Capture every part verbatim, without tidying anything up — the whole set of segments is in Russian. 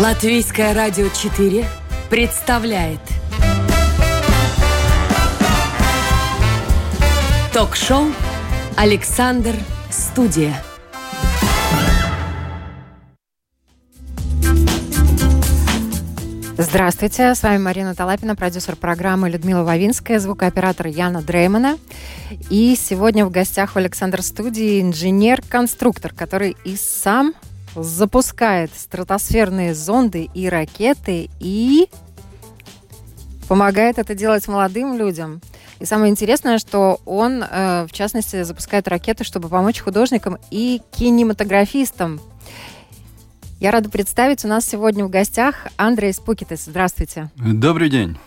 Латвийское радио четыре представляет ток-шоу «Александр-студия». Здравствуйте, с вами Марина Талапина, продюсер программы Людмила Вавинская, звукооператор Яна Дреймана. И сегодня в гостях в Александр-студии инженер-конструктор, который и сам запускает стратосферные зонды и ракеты, и помогает это делать молодым людям. И самое интересное, что он, в частности, запускает ракеты, чтобы помочь художникам и кинематографистам. Я рада представить, у нас сегодня в гостях Андрейс Пукитис. Здравствуйте. Добрый день.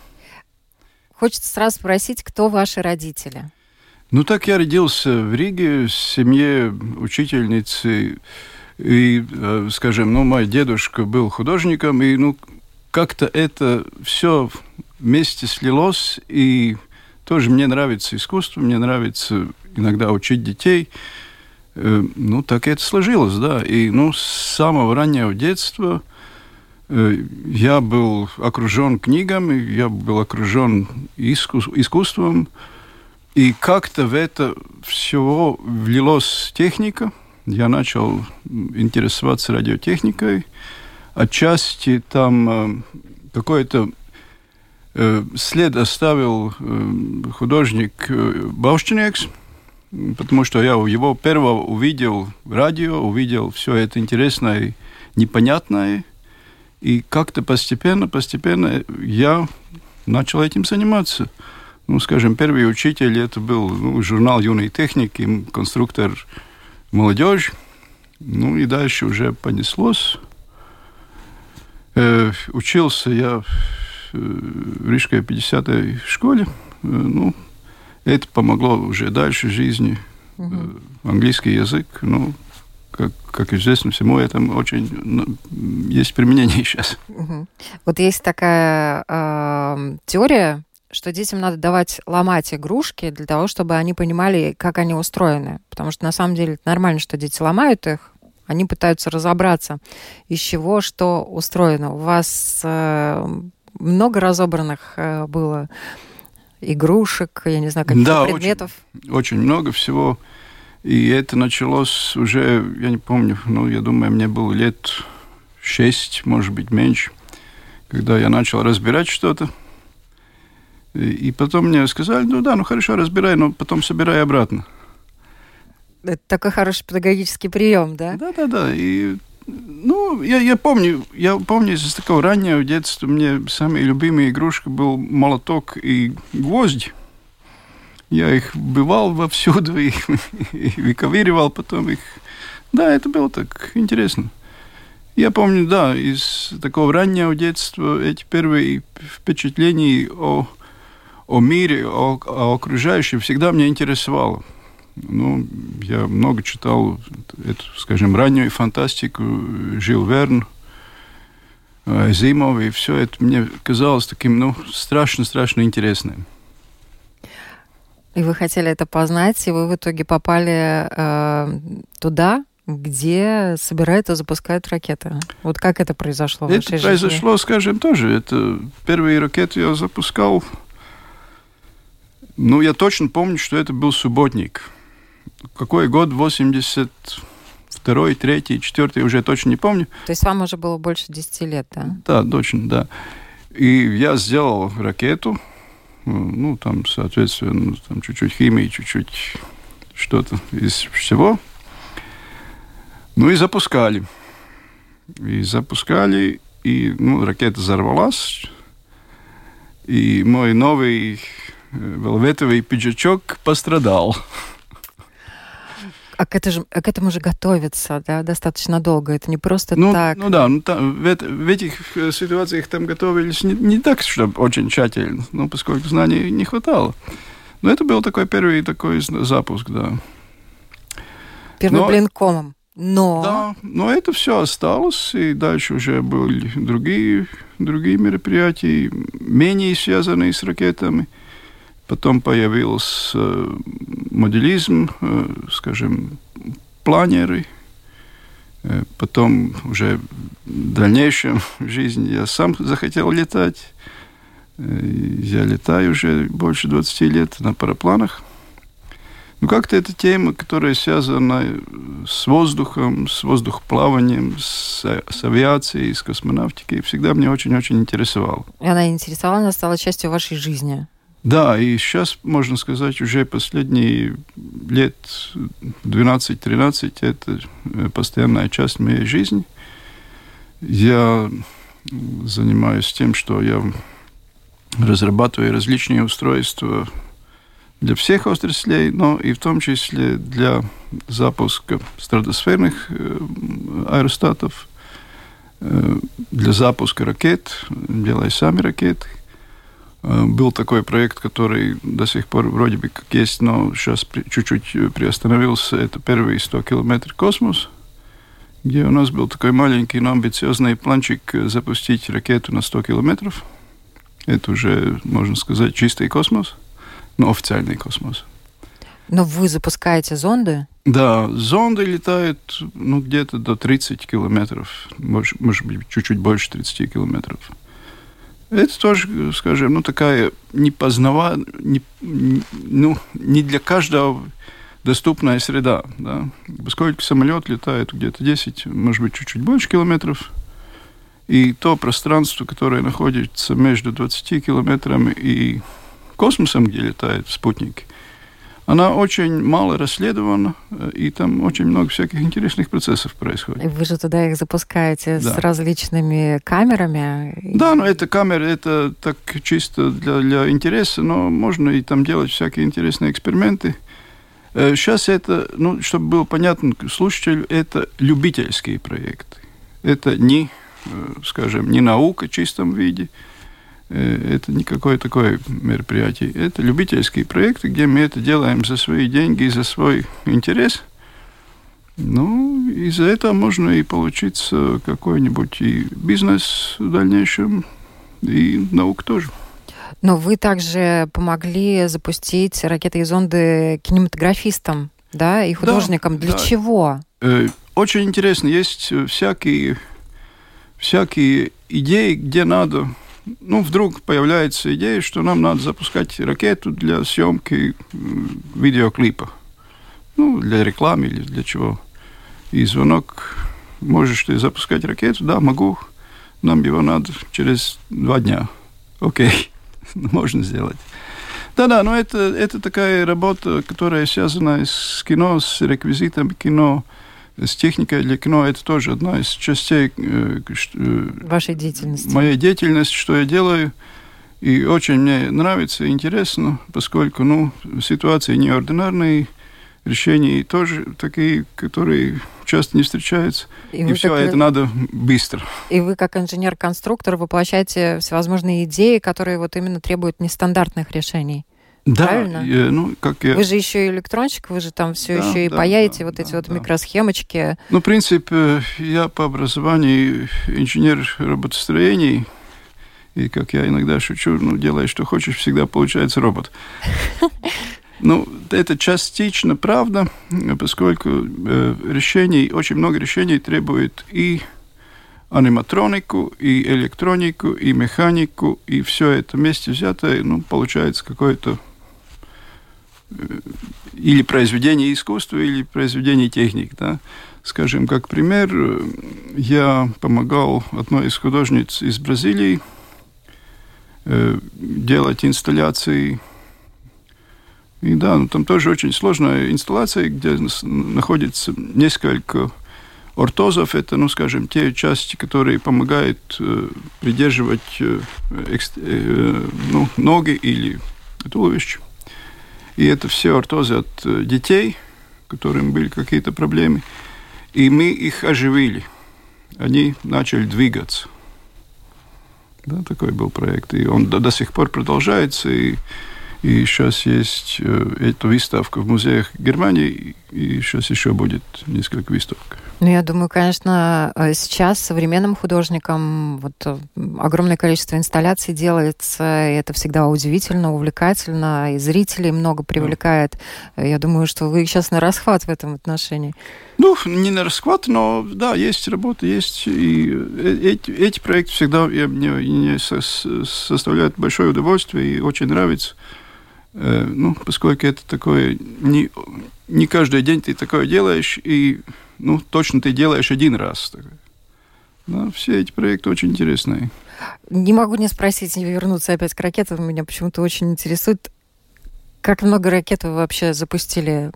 Хочется сразу спросить, кто ваши родители? Ну так, я родился в Риге в семье учительницы. И, скажем, ну, мой дедушка был художником, и, ну, как-то это все вместе слилось, и тоже мне нравится искусство, мне нравится иногда учить детей. Ну, так это сложилось, да. И, ну, с самого раннего детства я был окружен книгами, я был окружен искус- искусством, и как-то в это всего влилась техника. Я начал интересоваться радиотехникой. Отчасти там какой-то след оставил художник Баушчинекс, потому что я его первого увидел радио, увидел все это интересное и непонятное. И как-то постепенно, постепенно я начал этим заниматься. Ну, скажем, первый учитель, это был ну, журнал юной техники, конструктор молодежь. Ну, и дальше уже понеслось. Э, учился я в Рижской пятидесятой школе. Э, ну, это помогло уже дальше в жизни. Uh-huh. Английский язык, ну, как, как известно всему, этому очень ну, есть применение сейчас. Uh-huh. Вот есть такая э, теория, что детям надо давать ломать игрушки для того, чтобы они понимали, как они устроены. Потому что на самом деле это нормально, что дети ломают их, они пытаются разобраться, из чего что устроено. У вас э, много разобранных э, было игрушек, я не знаю, каких-то да, предметов. Очень, очень много всего. И это началось уже, я не помню, ну, я думаю, мне было лет шесть, может быть, меньше, когда я начал разбирать что-то. И потом мне сказали, ну да, ну хорошо, разбирай, но потом собирай обратно. Это такой хороший педагогический прием, да? Да-да-да. И, ну, я, я помню, я помню из такого раннего детства мне самой любимой игрушкой был молоток и гвозди. Я их бывал вовсюду и, и выковыривал потом их. Да, это было так интересно. Я помню, да, из такого раннего детства эти первые впечатления о... о мире, о, о окружающем всегда меня интересовало. Ну, я много читал эту, скажем, раннюю фантастику, Жюль Верн, Зимов, и все это мне казалось таким, ну, страшно-страшно интересным. И вы хотели это познать, и вы в итоге попали э, туда, где собирают и запускают ракеты. Вот как это произошло в вашей жизни? Это произошло, скажем, тоже. Это первые ракеты я запускал. Ну, я точно помню, что это был субботник. Какой год? восемьдесят второй, третий, четвертый, уже точно не помню. То есть вам уже было больше десяти лет, да? Да, точно, да. И я сделал ракету. Ну, там, соответственно, там чуть-чуть химии, чуть-чуть что-то из всего. Ну, и запускали. И запускали, и, ну, ракета взорвалась. И мой новый велветовый пиджачок пострадал. А к, это же, а к этому же готовится, да, достаточно долго. Это не просто ну, так. Ну да, ну, там, в, это, в этих ситуациях там готовились не, не так, чтобы очень тщательно, но поскольку знаний не хватало. Но это был такой первый такой запуск, да. Первый но, блинкомом. Но... Да, но это все осталось, и дальше уже были другие, другие мероприятия, менее связанные с ракетами. Потом появился моделизм, скажем, планеры, Потом уже в дальнейшем в жизни я сам захотел летать. Я летаю уже больше двадцати лет на парапланах. Ну, как-то это тема, которая связана с воздухом, с воздухоплаванием, с, с авиацией, с космонавтикой. Всегда меня очень-очень интересовала. И она интересовала, она стала частью вашей жизни. Да, и сейчас, можно сказать, уже последние лет двенадцать-тринадцать это постоянная часть моей жизни. Я занимаюсь тем, что я разрабатываю различные устройства для всех отраслей, но и в том числе для запуска стратосферных аэростатов, для запуска ракет, делаю сами ракеты. Был такой проект, который до сих пор вроде бы как есть, но сейчас чуть-чуть приостановился. Это первые сто километров космос, где у нас был такой маленький, но амбициозный планчик запустить ракету на сто километров. Это уже, можно сказать, чистый космос, но официальный космос. Но вы запускаете зонды? Да, зонды летают ну, где-то до тридцати километров, может, может быть, чуть-чуть больше тридцати километров. Это тоже, скажем, ну, такая непознава... Не, ну, не для каждого доступная среда, да? Поскольку самолет летает где-то десять, может быть, чуть-чуть больше километров, и то пространство, которое находится между двадцатью километрами и космосом, где летают спутники, она очень мало расследована, и там очень много всяких интересных процессов происходит. Вы же туда их запускаете да. с различными камерами? Да, но это камеры, это так чисто для, для интереса, но можно и там делать всякие интересные эксперименты. Сейчас это, ну, чтобы было понятно слушателю, это любительские проекты. Это не, скажем, не наука в чистом виде, это не какое такое мероприятие. Это любительские проекты, где мы это делаем за свои деньги, за свой интерес. Ну, и за это можно и получить какой-нибудь и бизнес в дальнейшем, и наука тоже. Но вы также помогли запустить ракеты и зонды кинематографистам, да, и художникам. Да, для да. чего? Очень интересно. Есть всякие, всякие идеи, где надо... Ну, вдруг появляется идея, что нам надо запускать ракету для съемки видеоклипа. Ну, для рекламы или для чего. И звонок, можешь ты запускать ракету? Да, могу. Нам его надо через два дня. Окей, можно сделать. Да-да, но это, это такая работа, которая связана с кино, с реквизитом кино, с техникой для кино. Это тоже одна из частей вашей деятельности. Моей деятельности, что я делаю. И очень мне нравится и интересно, поскольку ну, ситуации неординарные, решения тоже такие, которые часто не встречаются. И, и все как... это надо быстро. И вы, как инженер-конструктор, воплощаете всевозможные идеи, которые вот именно требуют нестандартных решений. Да, я, ну, как я... Вы же еще и электронщик, вы же там все да, еще и да, паяете да, вот да, эти да, вот да. микросхемочки. Ну, в принципе, я по образованию инженер роботостроений, и, как я иногда шучу, ну, делай, что хочешь, всегда получается робот. Ну, это частично правда, поскольку решений, очень много решений требует и аниматронику, и электронику, и механику, и все это вместе взятое, ну, получается какое-то или произведение искусства, или произведение техник, да. Скажем, как пример, я помогал одной из художниц из Бразилии э, делать инсталляции. И да, ну, там тоже очень сложная инсталляция, где находится несколько ортозов. Это, ну, скажем, те части, которые помогают э, придерживать э, экс, э, ну, ноги или туловище. И это все ортозы от детей, которым были какие-то проблемы. И мы их оживили. Они начали двигаться. Да, такой был проект. И он до, до сих пор продолжается. И, И сейчас есть эта выставка в музеях Германии, и сейчас еще будет несколько выставок. Ну, я думаю, конечно, сейчас современным художникам вот огромное количество инсталляций делается, и это всегда удивительно, увлекательно, и зрителей много привлекает. Да. Я думаю, что вы сейчас на расхват в этом отношении. Ну, не на расхват, но, да, есть работа, есть. И эти, эти проекты всегда я, мне, мне составляют большое удовольствие и очень нравится. Ну, поскольку это такое... Не, не каждый день ты такое делаешь, и ну, точно ты делаешь один раз. Но все эти проекты очень интересные. Не могу не спросить, не вернуться опять к ракетам. Меня почему-то очень интересует, как много ракет вы вообще запустили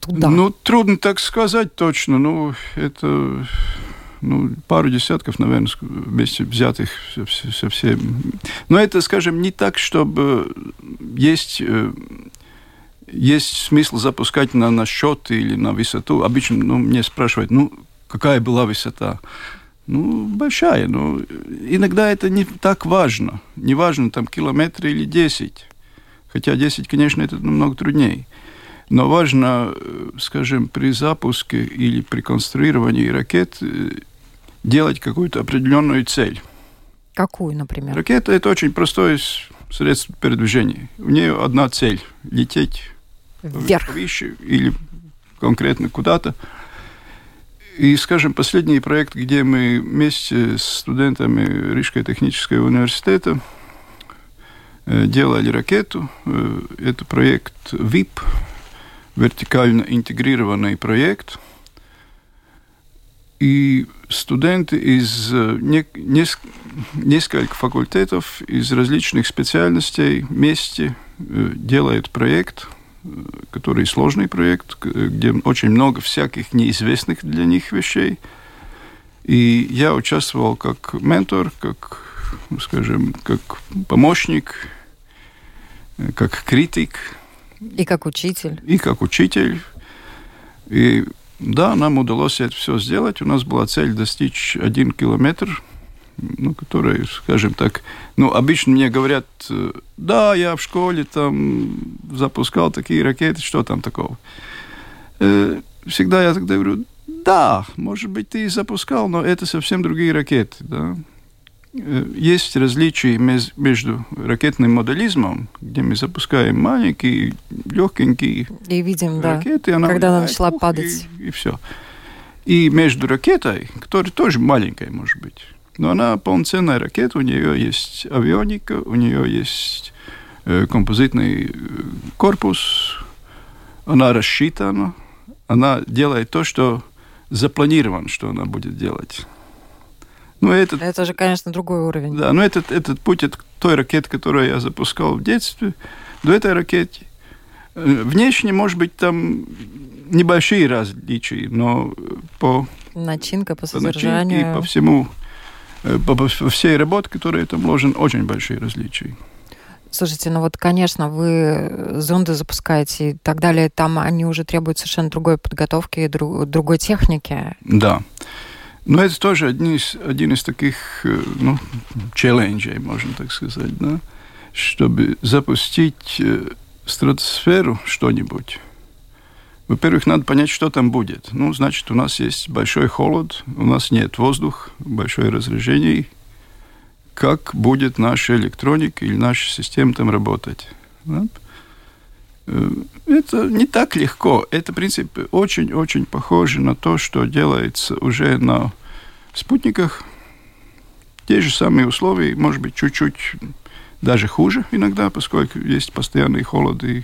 туда? Ну, трудно так сказать точно. Ну, это... Ну, пару десятков, наверное, вместе взятых совсем. Но это, скажем, не так, чтобы есть, есть смысл запускать на, на счет или на высоту. Обычно ну, мне спрашивают, ну, какая была высота? Ну, большая. Но иногда это не так важно. Не важно, там, километр или десять. Хотя десять, конечно, это намного труднее. Но важно, скажем, при запуске или при конструировании ракет делать какую-то определенную цель. Какую, например? Ракета – это очень простое средство передвижения. У нее одна цель – лететь вверх, выше или конкретно куда-то. И, скажем, последний проект, где мы вместе с студентами Рижского технического университета делали ракету, это проект ВИП, вертикально интегрированный проект. И студенты из не, не, нескольких факультетов, из различных специальностей вместе делают проект, который сложный проект, где очень много всяких неизвестных для них вещей. И я участвовал как ментор, как, скажем, как помощник, как критик. И как учитель. И как учитель. И да, нам удалось это все сделать. У нас была цель достичь один километр, ну, который, скажем так... Ну, обычно мне говорят, да, я в школе там запускал такие ракеты, что там такого. Всегда я тогда говорю, да, может быть, ты и запускал, но это совсем другие ракеты, да. Есть различия между ракетным моделизмом, где мы запускаем маленькие, легкенькие и видим, ракеты, да, она когда она начала пух, падать. И, и все. И между ракетой, которая тоже маленькая, может быть, но она полноценная ракета, у нее есть авионика, у нее есть композитный корпус, она рассчитана, она делает то, что запланировано, что она будет делать. Ну, этот, это же, конечно, другой уровень. Да, но этот, этот путь от той ракеты, которую я запускал в детстве, до этой ракеты. Внешне, может быть, там небольшие различия, но по... Начинка, по, по содержанию. Начинке, по всему, по, по всей работе, которая там вложена, очень большие различия. Слушайте, ну вот, конечно, вы зонды запускаете и так далее, там они уже требуют совершенно другой подготовки и друг, другой техники. Да. Ну, это тоже один из, один из таких, ну, челленджей, можно так сказать, да? Чтобы запустить в стратосферу что-нибудь. Во-первых, надо понять, что там будет. Ну, значит, у нас есть большой холод, у нас нет воздуха, большое разрежение. Как будет наша электроника или наша система там работать? Да? Это не так легко. Это, в принципе, очень-очень похоже на то, что делается уже на спутниках. Те же самые условия, может быть, чуть-чуть даже хуже иногда, поскольку есть постоянный холод и,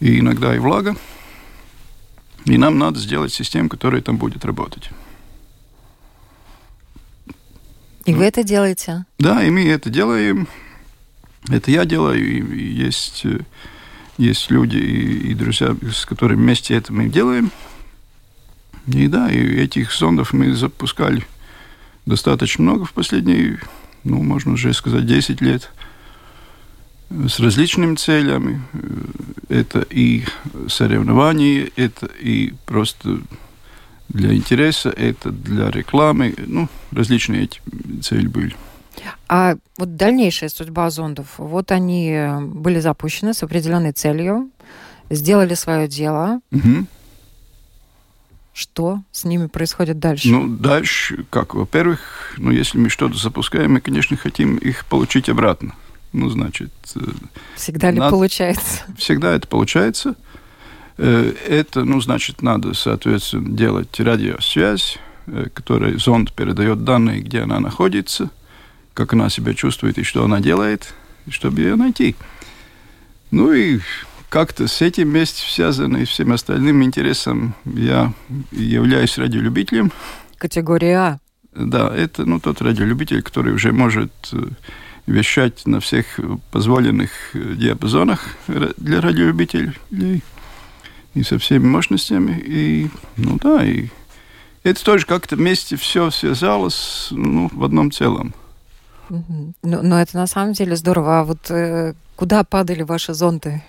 и иногда и влага. И нам надо сделать систему, которая там будет работать. И вы это делаете? Да, и мы это делаем. Это я делаю, и, и есть... Есть люди и, и друзья, с которыми вместе это мы делаем. И да, и этих зондов мы запускали достаточно много в последние, ну, можно уже сказать, десять лет. С различными целями. Это и соревнования, это и просто для интереса, это для рекламы. Ну, различные эти цели были. А вот дальнейшая судьба зондов. Вот они были запущены с определенной целью, сделали свое дело. Угу. Что с ними происходит дальше? Ну, дальше, как, во-первых, ну, если мы что-то запускаем, мы, конечно, хотим их получить обратно. Ну, значит... Всегда ли надо... получается? Всегда это получается. Это, ну, значит, надо, соответственно, делать радиосвязь, которой зонд передает данные, где она находится, как она себя чувствует и что она делает, чтобы ее найти. Ну, и... Как-то с этим вместе связано и всем остальным интересом я являюсь радиолюбителем. Категория А. Да, это ну, тот радиолюбитель, который уже может вещать на всех позволенных диапазонах для радиолюбителей и со всеми мощностями. И, ну да, и это тоже как-то вместе все связалось ну, в одном целом. Но, но это на самом деле здорово. А вот э, куда падали ваши зонды?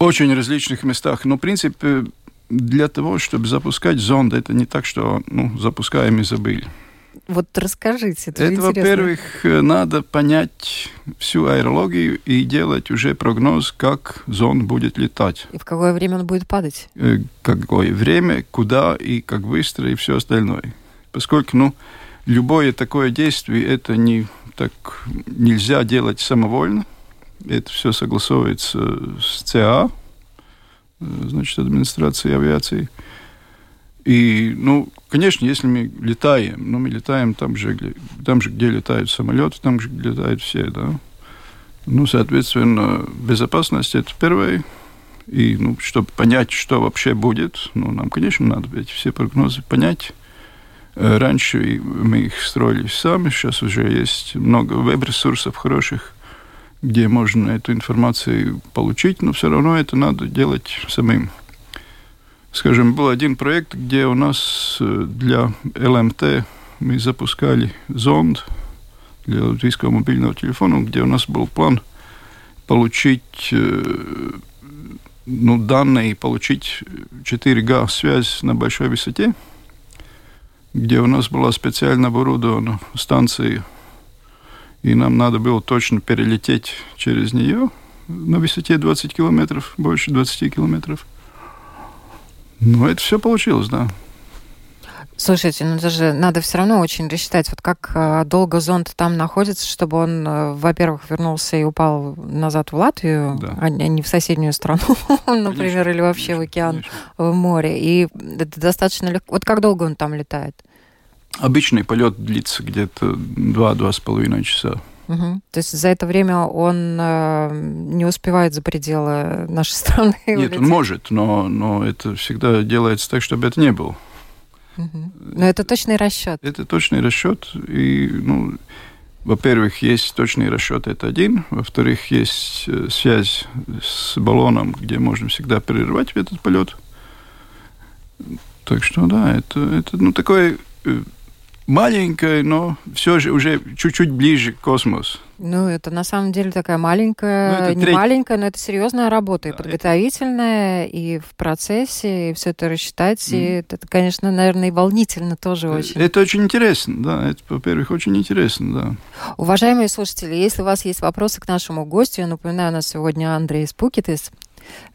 Очень различных местах. Но, в принципе, для того, чтобы запускать зонд, это не так, что ну, запускаем и забыли. Вот расскажите. Это, это во-первых, надо понять всю аэрологию и делать уже прогноз, как зонд будет летать. И в какое время он будет падать? Какое время, куда и как быстро и все остальное. Поскольку ну, любое такое действие, это не, так, нельзя делать самовольно. Это все согласовывается с ЦА, значит, администрацией авиации. И, ну, конечно, если мы летаем, ну, мы летаем там же, там же, где летают самолеты, там же, где летают все, да. Ну, соответственно, безопасность – это первое. И, ну, чтобы понять, что вообще будет, ну, нам, конечно, надо эти все прогнозы понять. Раньше мы их строили сами, сейчас уже есть много веб-ресурсов хороших, где можно эту информацию получить, но все равно это надо делать самим. Скажем, был один проект, где у нас для эл эм тэ мы запускали зонд для латвийского мобильного телефона, где у нас был план получить ну, данные, получить четыре джи-связь на большой высоте, где у нас была специально оборудована станция, и нам надо было точно перелететь через нее на высоте двадцать километров, больше двадцати километров. Но это все получилось, да. Слушайте, ну это же надо все равно очень рассчитать, вот как долго зонд там находится, чтобы он, во-первых, вернулся и упал назад в Латвию, да. А не в соседнюю страну, например, конечно, или вообще конечно, в океан, конечно. В море. И это достаточно легко. Вот как долго он там летает? Обычный полет длится где-то два-два с половиной часа. Угу. То есть за это время он э, не успевает за пределы нашей страны? Нет, улететь? Он может, но, но это всегда делается так, чтобы это не было. Угу. Но это, это точный расчет? Это точный расчет. И, ну, во-первых, есть точный расчет, это один. Во-вторых, есть связь с баллоном, где можно всегда прерывать этот полет. Так что, да, это, это ну, такой... Маленькая, но все же уже чуть-чуть ближе к космосу. Ну, это на самом деле такая маленькая, ну, это не треть... маленькая, но это серьезная работа, и да, подготовительная, это... и в процессе, и все это рассчитать, mm. и это, конечно, наверное, и волнительно тоже очень. Это очень интересно, да, это, во-первых, очень интересно, да. Уважаемые слушатели, если у вас есть вопросы к нашему гостю, я напоминаю, у нас сегодня Андрейс Пукитис,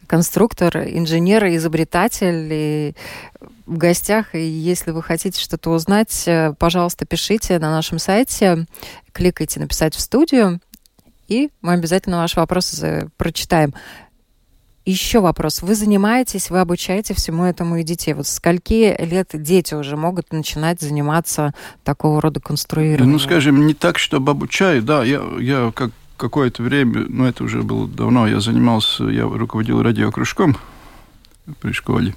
конструктор, инженер, изобретатель, и в гостях. И если вы хотите что-то узнать, пожалуйста, пишите на нашем сайте, кликайте «Написать в студию», и мы обязательно ваши вопросы прочитаем. Еще вопрос. Вы занимаетесь, вы обучаете всему этому и детей. Вот со скольки лет дети уже могут начинать заниматься такого рода конструированием? Ну, скажем, не так, чтобы обучаю, да, я, я как какое-то время, ну, это уже было давно, я занимался, я руководил радиокружком при школе.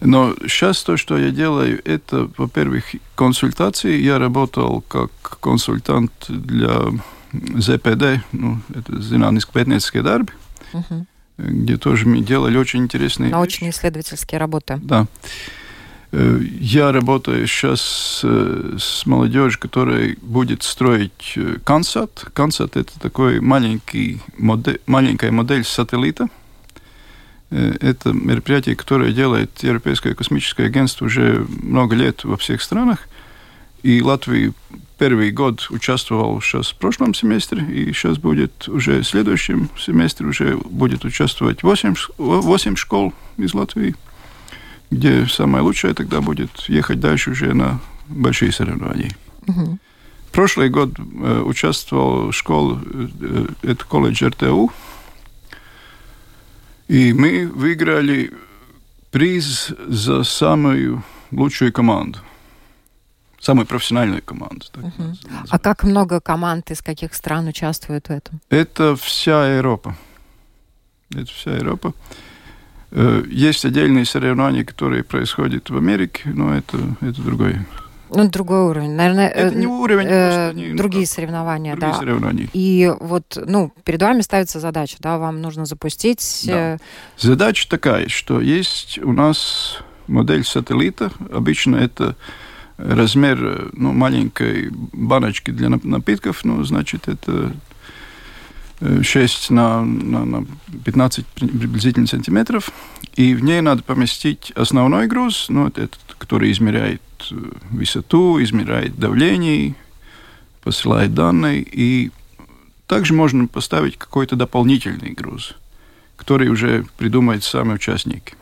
Но сейчас то, что я делаю, это, во-первых, консультации. Я работал как консультант для зэ пэ дэ, ну, это zinātnisko-pētnieciskie darbi, угу. где тоже мы делали очень интересные научно-исследовательские работы. Да. Я работаю сейчас с молодежью, которая будет строить Кансат. Кансат – это такой маленький модель, маленькая модель сателлита. Это мероприятие, которое делает Европейское космическое агентство уже много лет во всех странах. И Латвия первый год участвовал сейчас в прошлом семестре, и сейчас будет уже в следующем семестре уже будет участвовать восемь школ из Латвии, где самое лучшее тогда будет ехать дальше уже на большие соревнования. Mm-hmm. Прошлый год э, участвовал в школе, э, это колледж эр тэ у, и мы выиграли приз за самую лучшую команду. Самой профессиональной команды. Uh-huh. А как много команд из каких стран участвуют в этом? Это вся Европа. Это вся Европа. Есть отдельные соревнования, которые происходят в Америке, но это, это другой. Ну, другой уровень. Наверное, это не уровень, э, не, другие ну, соревнования, другие да. Соревнования. И вот, ну, перед вами ставится задача, да, вам нужно запустить... Да. Задача такая, что есть у нас модель сателлита, обычно это размер ну, маленькой баночки для напитков, ну, значит, это шесть на пятнадцать приблизительно сантиметров, и в ней надо поместить основной груз, ну, этот, который измеряет высоту, измеряет давление, посылает данные, и также можно поставить какой-то дополнительный груз, который уже придумает сами участники.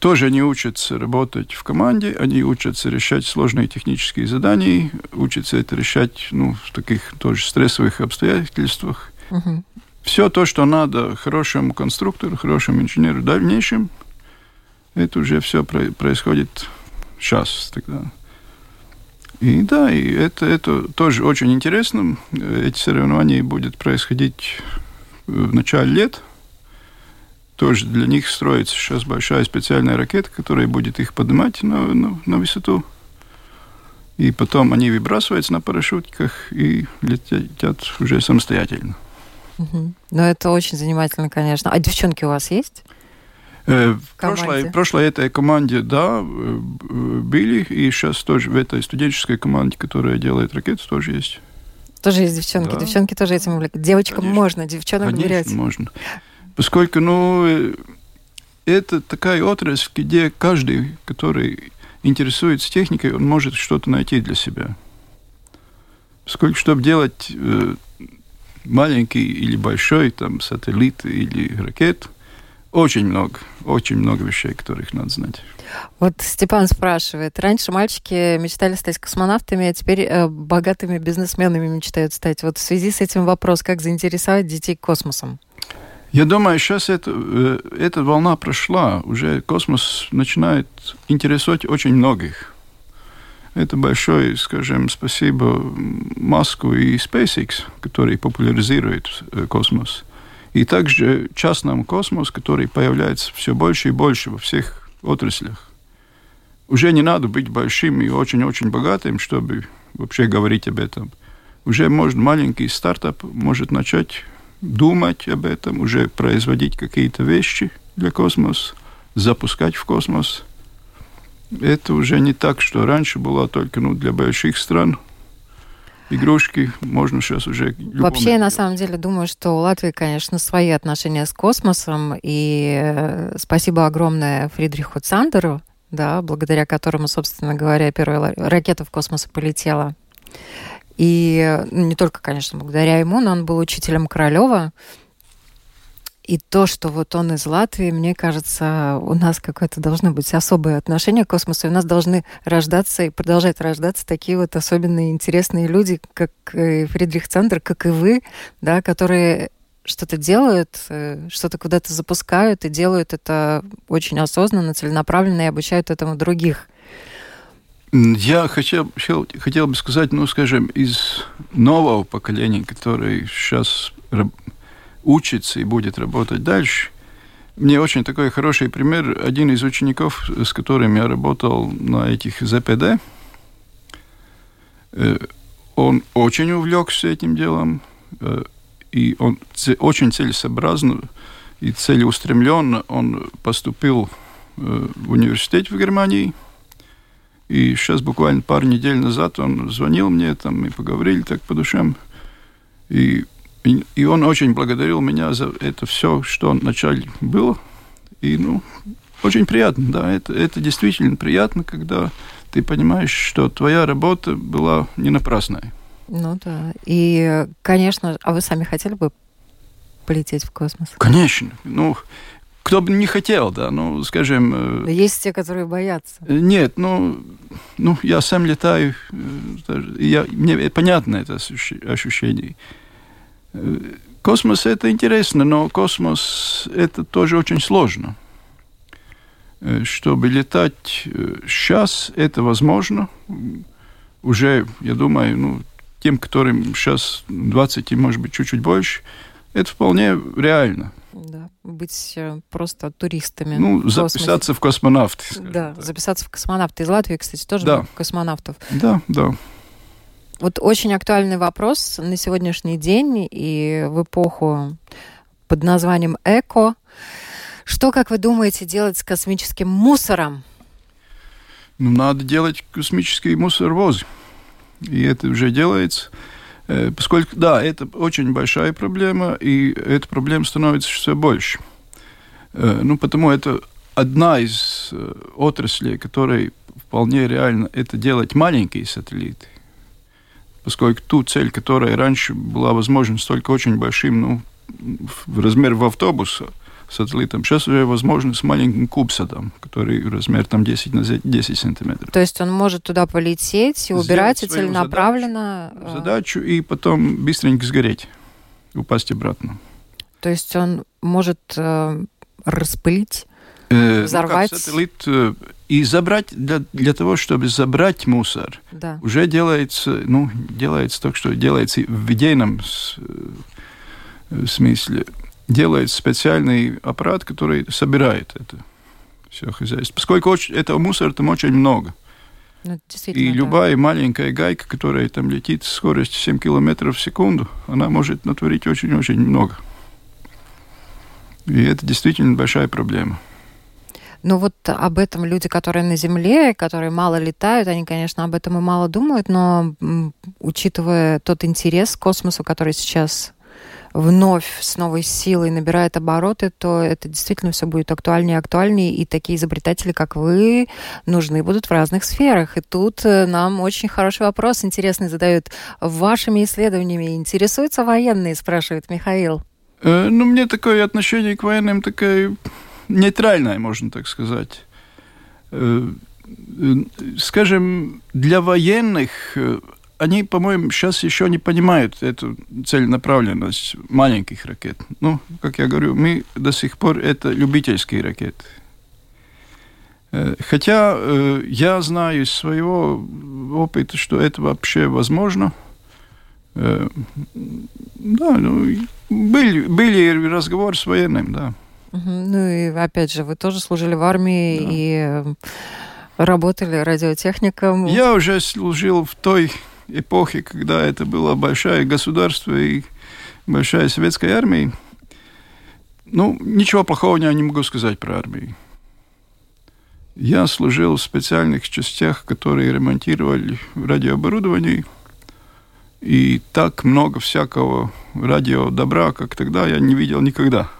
Тоже они учатся работать в команде, они учатся решать сложные технические задания, учатся это решать ну, в таких тоже стрессовых обстоятельствах. Угу. Все то, что надо хорошему конструктору, хорошему инженеру в дальнейшем, это уже все происходит сейчас тогда. И да, и это, это тоже очень интересно. Эти соревнования будут происходить в начале лет. Тоже для них строится сейчас большая специальная ракета, которая будет их поднимать на, на, на высоту. И потом они выбрасываются на парашютках и летят уже самостоятельно. Угу. Ну, это очень занимательно, конечно. А девчонки у вас есть? Э, в прошлой, прошлой этой команде, да, были. И сейчас тоже в этой студенческой команде, которая делает ракеты, тоже есть. Тоже есть девчонки. Да. Девчонки тоже этим увлекаются. Девочкам конечно. Можно, девчонок конечно, доверять. Конечно, можно. Поскольку, ну, это такая отрасль, где каждый, который интересуется техникой, он может что-то найти для себя. Поскольку, чтобы делать э, маленький или большой там, сателлит или ракет, очень много, очень много вещей, которых надо знать. Вот Степан спрашивает. Раньше мальчики мечтали стать космонавтами, а теперь э, богатыми бизнесменами мечтают стать. Вот в связи с этим вопрос, как заинтересовать детей космосом? Я думаю, сейчас это, э, эта волна прошла. Уже космос начинает интересовать очень многих. Это большое, скажем, спасибо Маску и SpaceX, которые популяризируют э, космос. И также частному космосу, который появляется все больше и больше во всех отраслях. Уже не надо быть большим и очень-очень богатым, чтобы вообще говорить об этом. Уже может, маленький стартап может начать... думать об этом, уже производить какие-то вещи для космоса, запускать в космос. Это уже не так, что раньше было только ну, для больших стран. Игрушки можно сейчас уже... Вообще, я на самом деле думаю, что у Латвии, конечно, свои отношения с космосом. И спасибо огромное Фридриху Цандеру, да, благодаря которому, собственно говоря, первая ракета в космос полетела. И ну, не только, конечно, благодаря ему, но он был учителем Королёва. И то, что вот он из Латвии, мне кажется, у нас какое-то должно быть особое отношение к космосу. И у нас должны рождаться и продолжать рождаться такие вот особенные интересные люди, как Фридрих Цандер, как и вы, да, которые что-то делают, что-то куда-то запускают и делают это очень осознанно, целенаправленно и обучают этому других. Я хотел, хотел бы сказать, ну, скажем, из нового поколения, которое сейчас учится и будет работать дальше, мне очень такой хороший пример. Один из учеников, с которым я работал на этих зэ пэ дэ, он очень увлекся этим делом, и он очень целесообразно и целеустремленно он поступил в университет в Германии. И сейчас буквально пару недель назад он звонил мне, там, мы поговорили так по душам. И, и, и он очень благодарил меня за это все, что вначале было. И, ну, очень приятно, да. Это, это действительно приятно, когда ты понимаешь, что твоя работа была не напрасной. Ну да. И, конечно, а вы сами хотели бы полететь в космос? Конечно. Ну, кто бы не хотел, да, ну, скажем... Да есть те, которые боятся. Нет, ну, ну я сам летаю, я, мне понятно это ощущение. Космос — это интересно, но космос — это тоже очень сложно. Чтобы летать сейчас, это возможно. Уже, я думаю, ну, тем, которым сейчас двадцать, может быть, чуть-чуть больше, это вполне реально. Да, быть просто туристами. Ну, в записаться в космонавты. Да, так. записаться в космонавты. Из Латвии, кстати, тоже да. космонавтов. Да, да. Вот очень актуальный вопрос на сегодняшний день и в эпоху под названием «Эко». Что, как вы думаете, делать с космическим мусором? Ну, надо делать космический мусоровоз. И это уже делается. Поскольку, да, это очень большая проблема, и эта проблема становится все больше. Ну, потому это одна из отраслей, которой вполне реально это делать маленькие сателлиты. Поскольку ту цель, которая раньше была возможна только очень большим, ну, в размер в автобуса, сателлитом. Сейчас уже возможно с маленьким кубсатом, который размер там десять на десять сантиметров. То есть он может туда полететь и убирать, и целенаправленно... Задачу, задачу, и потом быстренько сгореть, упасть обратно. То есть он может э, распылить, э, взорвать... Ну, как сателлит, э, и забрать, для, для того, чтобы забрать мусор, да. уже делается, ну, делается так, что делается в идейном с, э, смысле... делает специальный аппарат, который собирает это все хозяйство. Поскольку очень, этого мусора там очень много. Ну, и любая да. маленькая гайка, которая там летит с скоростью семь километров в секунду, она может натворить очень-очень много. И это действительно большая проблема. Ну вот об этом люди, которые на Земле, которые мало летают, они, конечно, об этом и мало думают, но учитывая тот интерес к космосу, который сейчас... вновь с новой силой набирает обороты, то это действительно все будет актуальнее и актуальнее, и такие изобретатели, как вы, нужны будут в разных сферах. И тут нам очень хороший вопрос, интересный задают. Вашими исследованиями интересуются военные, спрашивает Михаил. Э, ну, мне такое отношение к военным такое нейтральное, можно так сказать. Э, э, скажем, для военных... Они, по-моему, сейчас еще не понимают эту целенаправленность маленьких ракет. Ну, как я говорю, мы до сих пор это любительские ракеты. Хотя я знаю из своего опыта, что это вообще возможно. Да, ну, были, были разговоры с военным, да. Ну и опять же, вы тоже служили в армии да. и работали радиотехником. Я уже служил в той... эпохи, когда это было большое государство и большая советская армия. Ну, ничего плохого я не могу сказать про армию. Я служил в специальных частях, которые ремонтировали радиооборудование, и так много всякого радиодобра, как тогда, я не видел никогда.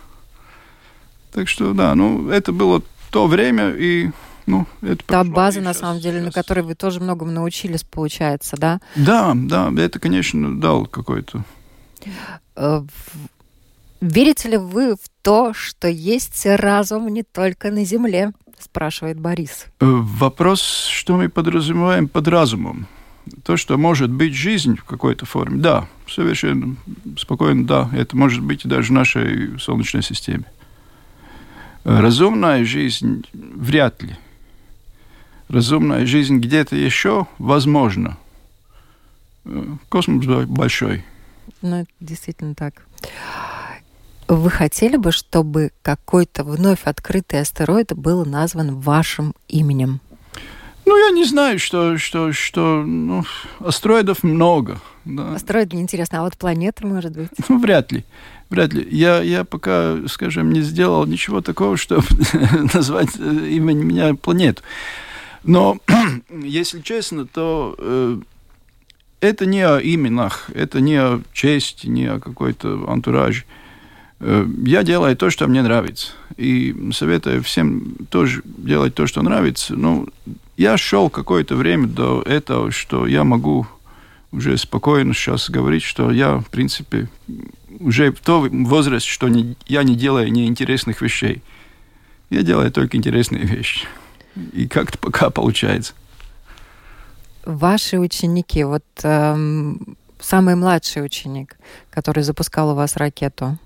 Так что, да, ну, это было то время, и... Ну, это та база, на самом деле, сейчас. На которой вы тоже многому научились, получается, да? Да, да, это, конечно, дал какой-то... Верите ли вы в то, что есть разум не только на Земле, спрашивает Борис. Вопрос, что мы подразумеваем под разумом. То, что может быть жизнь в какой-то форме, да, совершенно спокойно, да, это может быть даже в нашей Солнечной системе. Разумная жизнь вряд ли. Разумная жизнь где-то еще возможно. Космос большой. Ну, это действительно так. Вы хотели бы, чтобы какой-то вновь открытый астероид был назван вашим именем? Ну, я не знаю, что... что, что ну, астероидов много. Да. Астероиды неинтересно, а вот планеты, может быть? Ну, вряд ли. Вряд ли. Я, я пока, скажем, не сделал ничего такого, чтобы назвать именем меня планету. Но, если честно, то э, это не о именах, это не о чести, не о какой-то антураже. Э, я делаю то, что мне нравится. И советую всем тоже делать то, что нравится. Ну, Я шел какое-то время до этого, что я могу уже спокойно сейчас говорить, что я, в принципе, уже в тот возраст, что не, я не делаю неинтересных вещей. Я делаю только интересные вещи. И как-то пока получается. Ваши ученики, вот э, самый младший ученик, который запускал у вас ракету,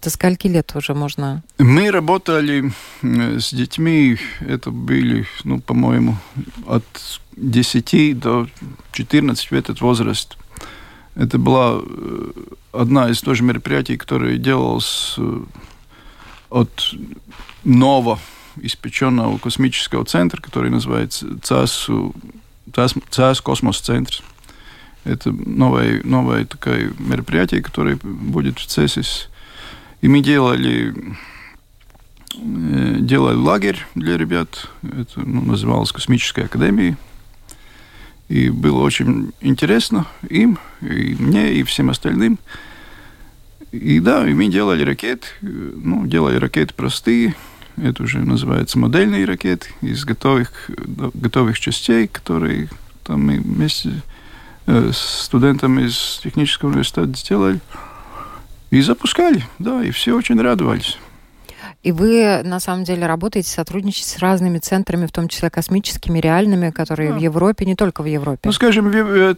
до скольки лет уже можно? Мы работали с детьми, это были, ну, по-моему, от десяти до четырнадцати в этот возраст. Это была одна из тоже мероприятий, которое делалось от нового испеченного космического центра, который называется ЦАС, ЦАС, ЦАС Космос-центр. Это новое, новое такое мероприятие, которое будет в ЦЭСИС. И мы делали, делали лагерь для ребят. Это, ну, называлось Космической академией. И было очень интересно им, и мне, и всем остальным. И да, и мы делали ракеты. Ну, делали ракеты простые. Это уже называется модельные ракеты из готовых, готовых частей, которые там мы вместе с студентами из технического университета сделали. И запускали, да, и все очень радовались. И вы, на самом деле, работаете, сотрудничаете с разными центрами, в том числе космическими, реальными, которые да. в Европе, не только в Европе. Ну, скажем, я,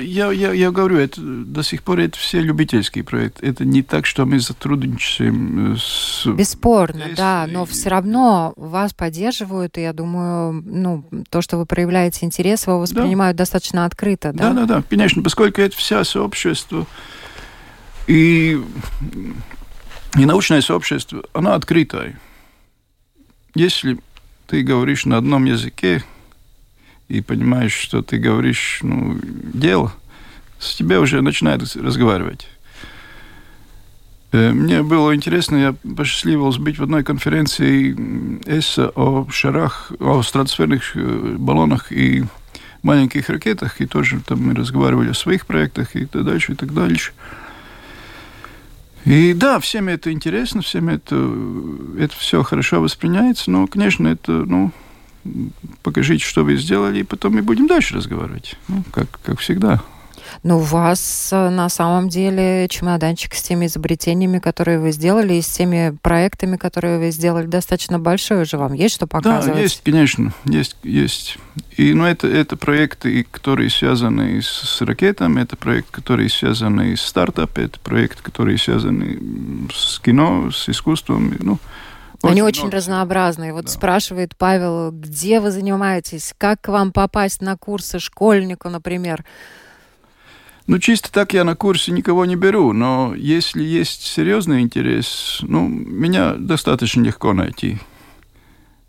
я, я говорю, это, до сих пор это все любительские проекты. Это не так, что мы сотрудничаем с... Бесспорно, с... да, но все равно вас поддерживают, и я думаю, ну, то, что вы проявляете интерес, его воспринимают да. достаточно открыто. Да? да, да, да, конечно, поскольку это все сообщество... И, и научное сообщество, оно открытое. Если ты говоришь на одном языке и понимаешь, что ты говоришь, ну, дело, с тебя уже начинают разговаривать. Мне было интересно, я посчастливился быть в одной конференции ЭСА о шарах, о стратосферных баллонах и маленьких ракетах, и тоже там мы разговаривали о своих проектах и так дальше, и так дальше. И да, всем это интересно, всем это, это все хорошо воспринимается, но, конечно, это, ну, покажите, что вы сделали, и потом мы будем дальше разговаривать, ну, как, как всегда. Но у вас на самом деле чемоданчик с теми изобретениями, которые вы сделали, и с теми проектами, которые вы сделали, достаточно большой уже, вам есть что показывать? Да, есть, конечно, есть, есть. И, ну, это, это проекты, которые связаны с, с ракетами, это проекты, которые связаны с стартапом, это проекты, которые связаны с кино, с искусством, ну... Очень Они очень много. разнообразные. Вот да. спрашивает Павел, где вы занимаетесь, как к вам попасть на курсы школьнику, например? Ну, чисто так я на курсе никого не беру, но если есть серьезный интерес, ну, меня достаточно легко найти.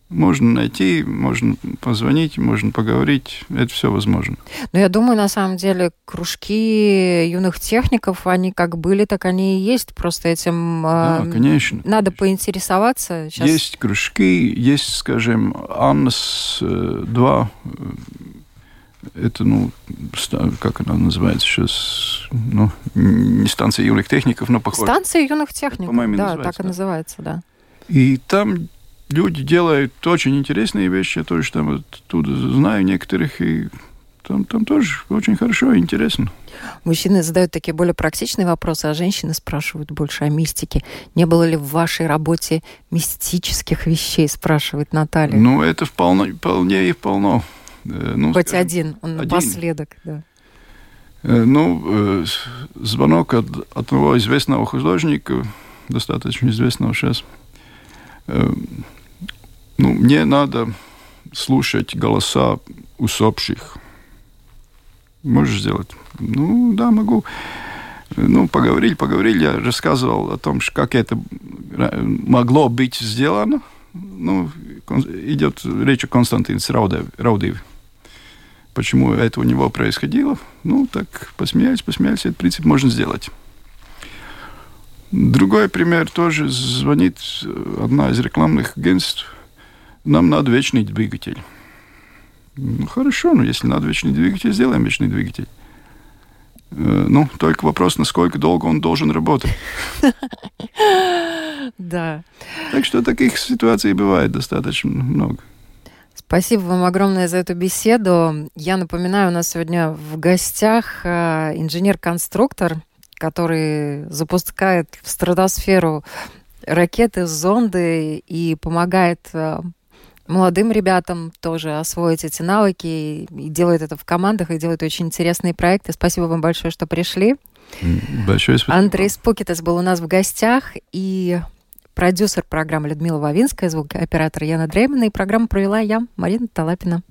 Можно найти, можно позвонить, можно поговорить, это все возможно. Но я думаю, на самом деле, кружки юных техников, они как были, так они и есть, просто этим да, конечно, надо конечно. поинтересоваться. Сейчас... Есть кружки, есть, скажем, АНС-два, это, ну, как она называется сейчас, ну, не станция юных техников, но похоже. Станция юных техников, по-моему, да, так да. и называется, да. И там люди делают очень интересные вещи, я тоже там оттуда знаю некоторых, и там, там тоже очень хорошо и интересно. Мужчины задают такие более практичные вопросы, а женщины спрашивают больше о мистике. Не было ли в вашей работе мистических вещей, спрашивает Наталья. Ну, это вполне, вполне и полно. Ну, хоть скажем, один, он напоследок, да. Ну, звонок от одного известного художника, достаточно известного сейчас. Ну, мне надо слушать голоса усопших. Можешь сделать? Ну, да, могу. Ну, поговорили, поговорили. Я рассказывал о том, как это могло быть сделано. Ну, идет речь о Константине Раудиве. Почему это у него происходило? Ну, так посмеялись, посмеялись. Этот принцип можно сделать. Другой пример тоже. Звонит одна из рекламных агентств. Нам надо вечный двигатель. Ну, хорошо, но если надо вечный двигатель, сделаем вечный двигатель. Ну, только вопрос, насколько долго он должен работать. Да. Так что таких ситуаций бывает достаточно много. Спасибо вам огромное за эту беседу. Я напоминаю, у нас сегодня в гостях инженер-конструктор, который запускает в стратосферу ракеты, зонды и помогает молодым ребятам тоже освоить эти навыки, и делает это в командах, и делает очень интересные проекты. Спасибо вам большое, что пришли. Большое спасибо. Андрейс Пукитис был у нас в гостях, и продюсер программы Людмила Вавинская, звукооператор Яна Дреймана, и программу провела я, Марина Талапина.